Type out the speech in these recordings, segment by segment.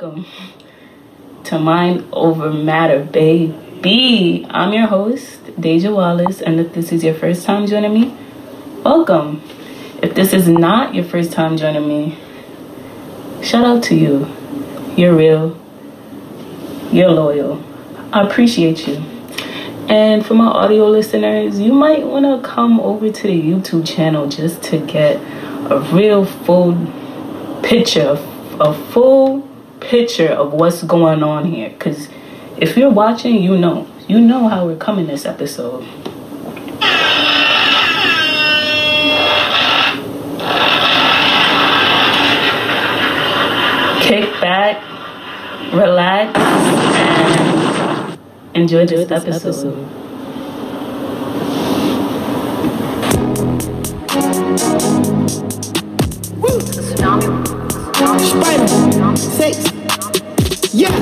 Welcome to Mind Over Matter, baby. I'm your host, Deja Wallace, and if this is your first time joining me, welcome. If this is not your first time joining me, shout out to you. You're real. You're loyal. I appreciate you. And for my audio listeners, you might want to come over to the YouTube channel just to get a real full picture, a full picture of what's going on here. Because if you're watching, you know how we're coming this episode. Kick back, relax, and enjoy this episode. Spider, sex, yeah.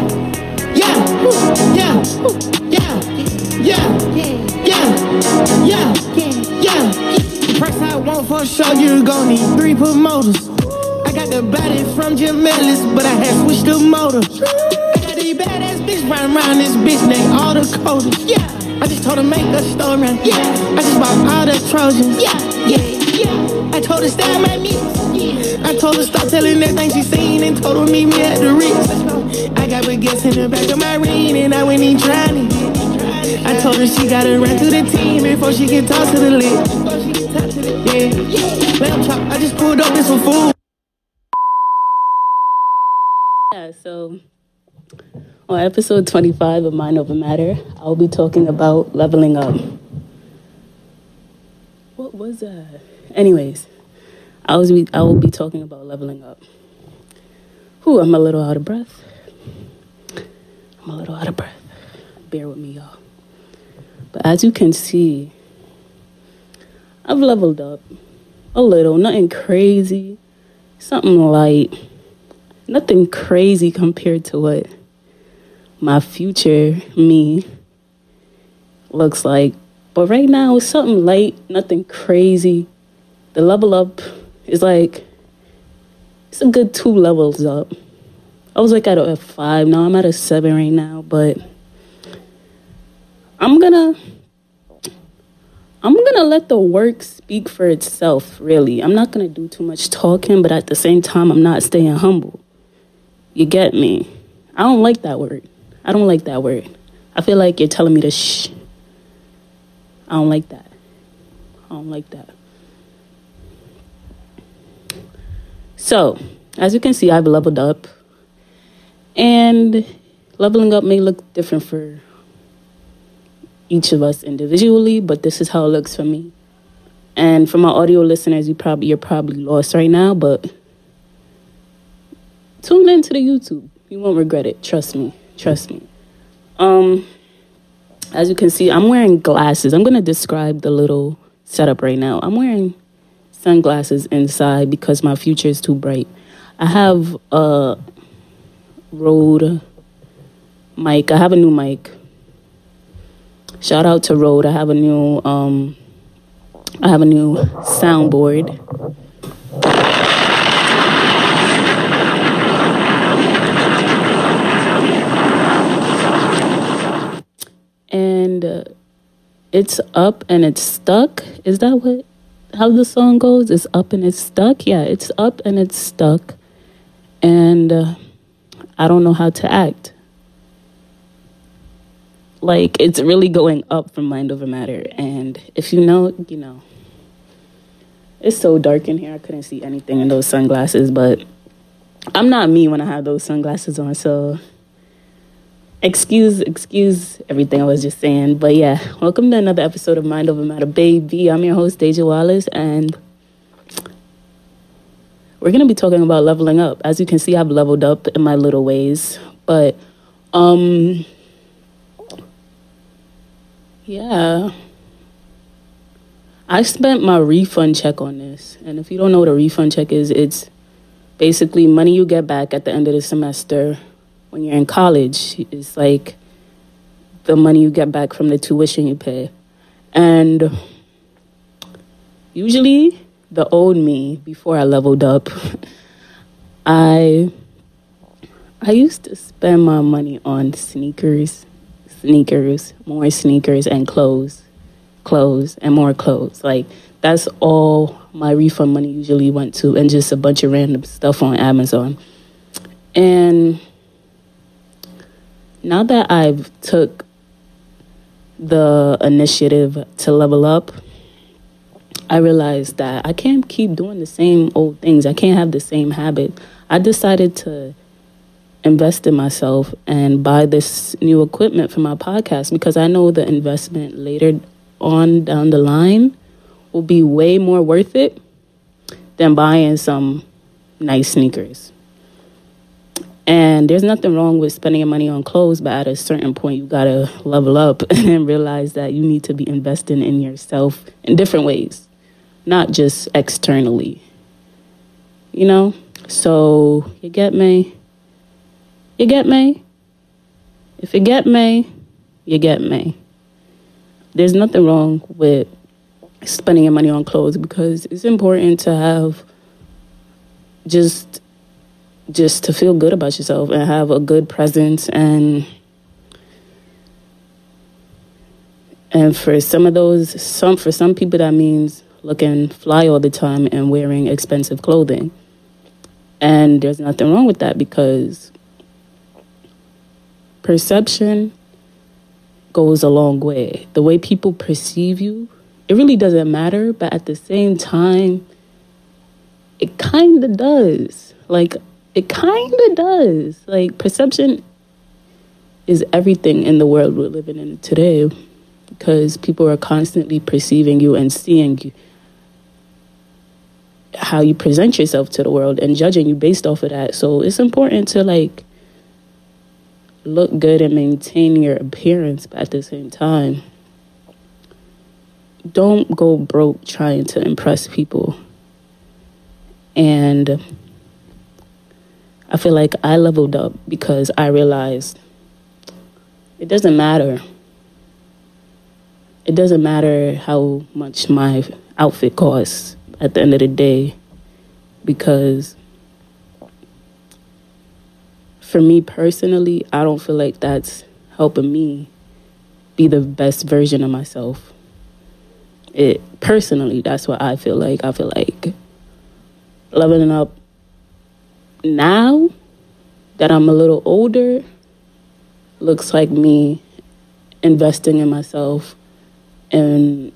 Press I want for sure, you gon' need 3 promoters. I got the body from Jim Ellis, but I had switched the motor. I got these badass bitch riding around this bitch named all the coders. Yeah, I just told her make a story around. Yeah, I just bought all the Trojans. Yeah, yeah. I told her style my music. I told her stop telling that thing she seen and told her meet me at the Ritz. I got baguettes in the back of my ring and I went in trying it. I told her she gotta run through the team before she can talk to the lick. Yeah, lamb chop, I just pulled up with some food. Yeah, so on episode 25 of Mind Over Matter, I'll be talking about leveling up. What was that? Anyways. I will be talking about leveling up. Whew, I'm a little out of breath. Bear with me, y'all. But as you can see, I've leveled up a little. Nothing crazy. Something light. Nothing crazy compared to what my future me looks like. But right now, it's something light. Nothing crazy. The level up, it's like, it's a good 2 levels up. I was like at a 5. Now I'm at a 7 right now. But I'm gonna let the work speak for itself, really. I'm not gonna do too much talking, but at the same time, I'm not staying humble. You get me? I don't like that word. I feel like you're telling me to shh. I don't like that. So, as you can see, I've leveled up, and leveling up may look different for each of us individually, but this is how it looks for me. And for my audio listeners, you're probably lost right now, but tune into the YouTube. You won't regret it. Trust me. As you can see, I'm wearing glasses. I'm going to describe the little setup right now. I'm wearing sunglasses inside because my future is too bright. I have a Road mic. I have a new mic. Shout out to Road. I have a new soundboard. And it's up and it's stuck. Is that what? How the song goes, it's up and it's stuck. Yeah, it's up and it's stuck. And I don't know how to act. Like, it's really going up from Mind Over Matter. And if you know, you know. It's so dark in here. I couldn't see anything in those sunglasses. But I'm not me when I have those sunglasses on. So excuse everything I was just saying. But yeah, welcome to another episode of Mind Over Matter, baby. I'm your host, Deja Wallace, and we're going to be talking about leveling up. As you can see, I've leveled up in my little ways. But, yeah. I spent my refund check on this. And if you don't know what a refund check is, it's basically money you get back at the end of the semester. When you're in college, it's like the money you get back from the tuition you pay. And usually the old me, before I leveled up, I I used to spend my money on sneakers, and clothes, and more clothes. Like, that's all my refund money usually went to, and just a bunch of random stuff on Amazon. And now that I've took the initiative to level up, I realized that I can't keep doing the same old things. I can't have the same habit. I decided to invest in myself and buy this new equipment for my podcast, because I know the investment later on down the line will be way more worth it than buying some nice sneakers. And there's nothing wrong with spending your money on clothes, but at a certain point, you got to level up and realize that you need to be investing in yourself in different ways, not just externally, you know? So you get me? You get me? If you get me, you get me. There's nothing wrong with spending your money on clothes, because it's important to have just to feel good about yourself and have a good presence. And for some people, that means looking fly all the time and wearing expensive clothing. And there's nothing wrong with that, because perception goes a long way. The way people perceive you, it really doesn't matter, but at the same time, it kind of does. Like, perception is everything in the world we're living in today, because people are constantly perceiving you and seeing you, how you present yourself to the world, and judging you based off of that. So it's important to, like, look good and maintain your appearance, but at the same time, don't go broke trying to impress people. And I feel like I leveled up because I realized it doesn't matter. It doesn't matter how much my outfit costs at the end of the day, because for me personally, I don't feel like that's helping me be the best version of myself. Personally, that's what I feel like. I feel like leveling up now that I'm a little older looks like me investing in myself and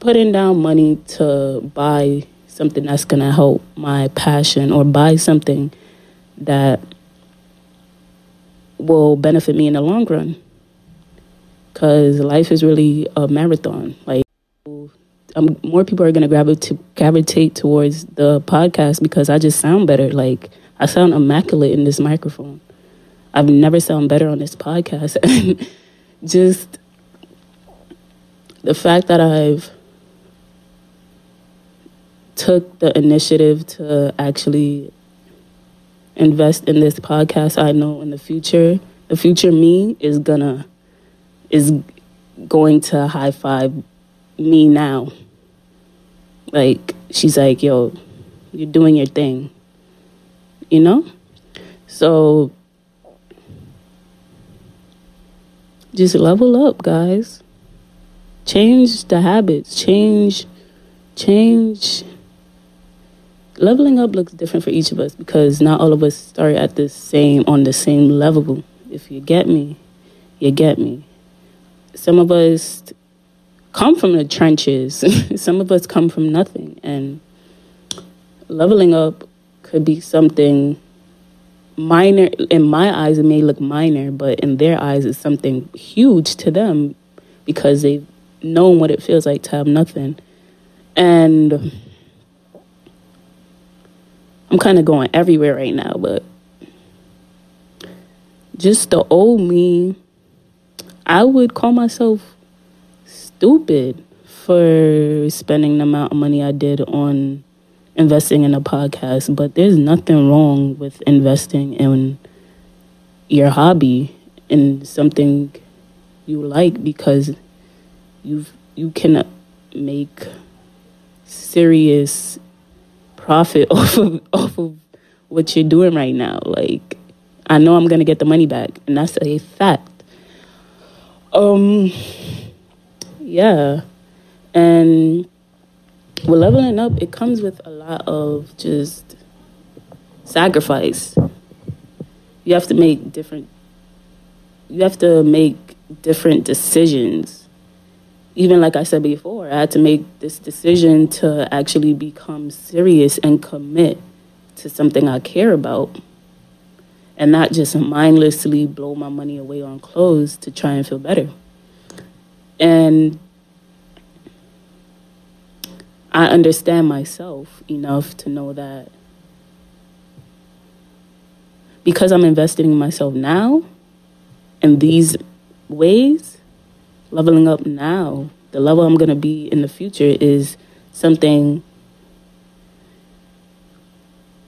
putting down money to buy something that's going to help my passion, or buy something that will benefit me in the long run. Because life is really a marathon. Like, more people are going to gravitate towards the podcast because I just sound better. Like, I sound immaculate in this microphone. I've never sounded better on this podcast. And just the fact that I've took the initiative to actually invest in this podcast, I know in the future me is going to high five me now. Like, she's like, yo, you're doing your thing, you know? So just level up, guys. Change the habits. Change. Leveling up looks different for each of us, because not all of us start at the same level. If you get me, you get me. Some of us come from the trenches. Some of us come from nothing. And leveling up could be something minor. In my eyes, it may look minor, but in their eyes, it's something huge to them, because they've known what it feels like to have nothing. And I'm kind of going everywhere right now, but just the old me, I would call myself stupid for spending the amount of money I did on investing in a podcast, but there's nothing wrong with investing in your hobby, in something you like, because you can make serious profit off of what you're doing right now. Like, I know I'm going to get the money back, and that's a fact. Yeah. And with leveling up, it comes with a lot of just sacrifice. You have to make different decisions. Even like I said before, I had to make this decision to actually become serious and commit to something I care about and not just mindlessly blow my money away on clothes to try and feel better. And I understand myself enough to know that because I'm investing in myself now in these ways, leveling up now, the level I'm going to be in the future is something,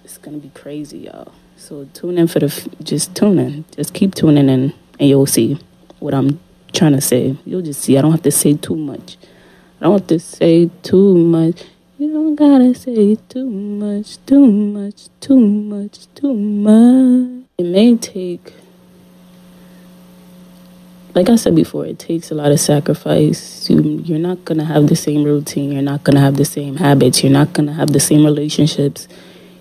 it's going to be crazy, y'all. So tune in for the, just keep tuning in and you'll see what I'm trying to say. You'll just see, I don't have to say too much. I don't have to say too much. You don't got to say too much, too much, too much, too much. It may take, like I said before, it takes a lot of sacrifice. You're not going to have the same routine. You're not going to have the same habits. You're not going to have the same relationships.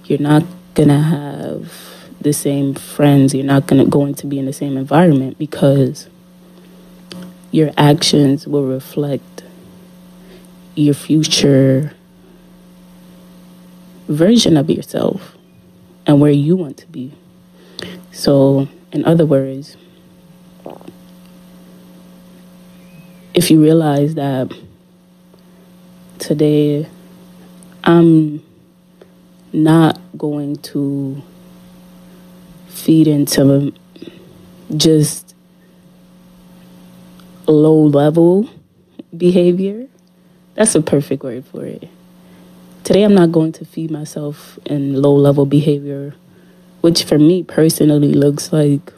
You're not going to have the same friends. You're not going to be in the same environment because your actions will reflect your future version of yourself and where you want to be. So, in other words, if you realize that today I'm not going to feed into just low-level behavior, that's a perfect word for it. Today I'm not going to feed myself in low-level behavior, which for me personally looks like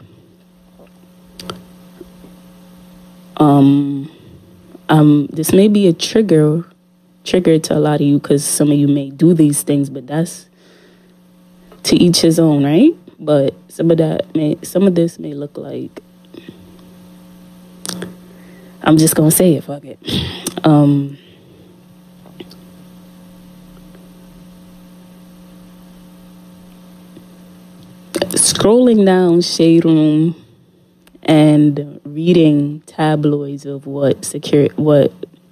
this may be a trigger to a lot of you because some of you may do these things, but that's to each his own, right? But some of this may look like, I'm just gonna say it, fuck it. Scrolling down Shade Room and reading tabloids of what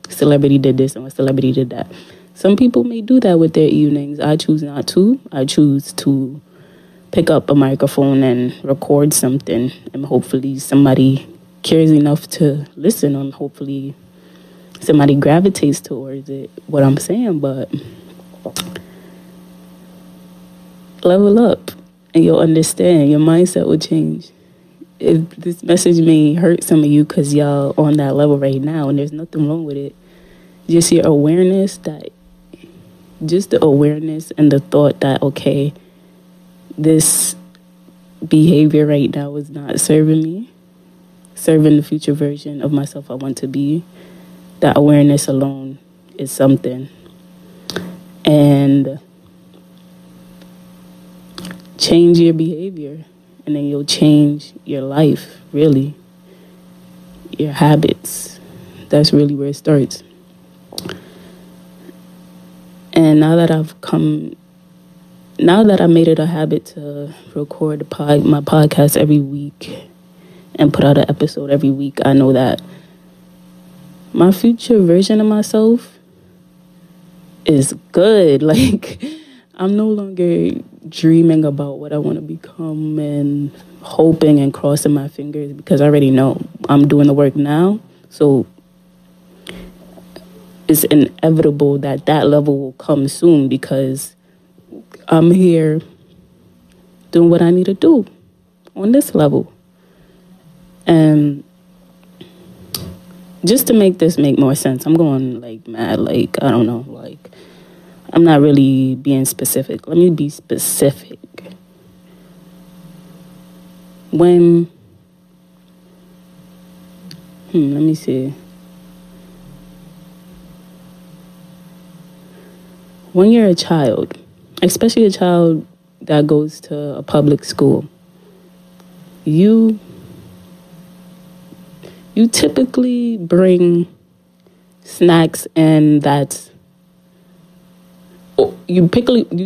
celebrity did this and what celebrity did that. Some people may do that with their evenings. I choose not to. I choose to pick up a microphone and record something, and hopefully somebody cares enough to listen, and hopefully somebody gravitates towards it, what I'm saying. But level up and you'll understand. Your mindset will change. If this message may hurt some of you because y'all on that level right now, and there's nothing wrong with it. Just your awareness that, just the awareness and the thought that, okay, this behavior right now is not serving me, serving the future version of myself I want to be. That awareness alone is something. And change your behavior. And then you'll change your life, really, your habits. That's really where it starts. And now that I made it a habit to record my podcast every week and put out an episode every week, I know that my future version of myself is good. Like, I'm no longer dreaming about what I want to become and hoping and crossing my fingers because I already know I'm doing the work now. So it's inevitable that that level will come soon because I'm here doing what I need to do on this level. And just to make this make more sense, I'm going like mad, like, I don't know, like, I'm not really being specific. Let me be specific. Let me see. When you're a child, especially a child that goes to a public school, you typically bring snacks in that you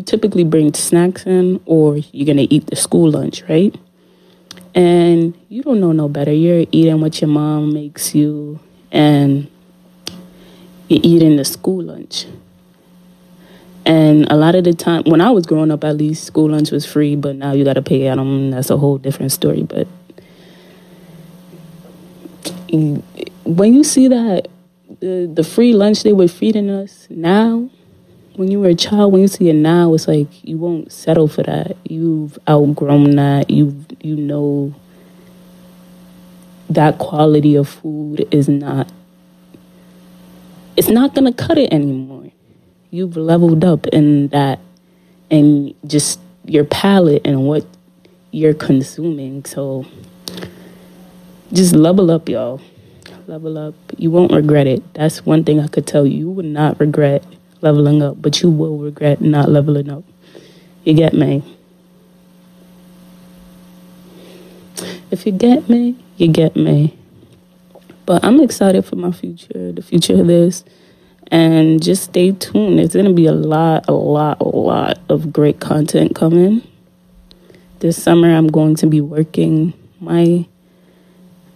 typically bring snacks in, or you're going to eat the school lunch, right? And you don't know no better. You're eating what your mom makes you, and you're eating the school lunch. And a lot of the time, when I was growing up, at least, school lunch was free, but now you got to pay at them. That's a whole different story. But when you see that, the free lunch they were feeding us now, when you were a child, when you see it now, it's like you won't settle for that. You've outgrown that. You know that quality of food is not, it's not going to cut it anymore. You've leveled up in that, and just your palate and what you're consuming. So just level up, y'all. Level up. You won't regret it. That's one thing I could tell you. You would not regret leveling up, but you will regret not leveling up. You get me? If you get me, you get me. But I'm excited for my future, the future of this. And just stay tuned. There's going to be a lot of great content coming. This summer, I'm going to be working my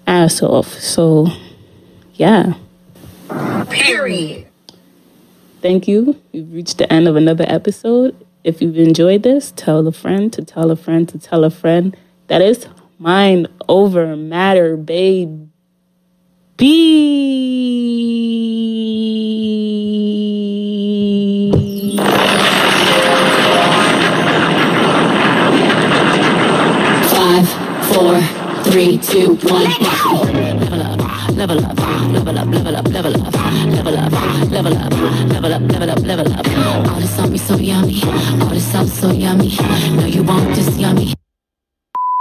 ass off. So, yeah. Period. Thank you. We've reached the end of another episode. If you've enjoyed this, tell a friend to tell a friend to tell a friend. That is Mind Over Matter, baby. Four, three, two, one. Level up, level up, level up, level up, level up, level up, level up, level up, level up, level up. All this on me so yummy, all this up so yummy. No, you want this yummy.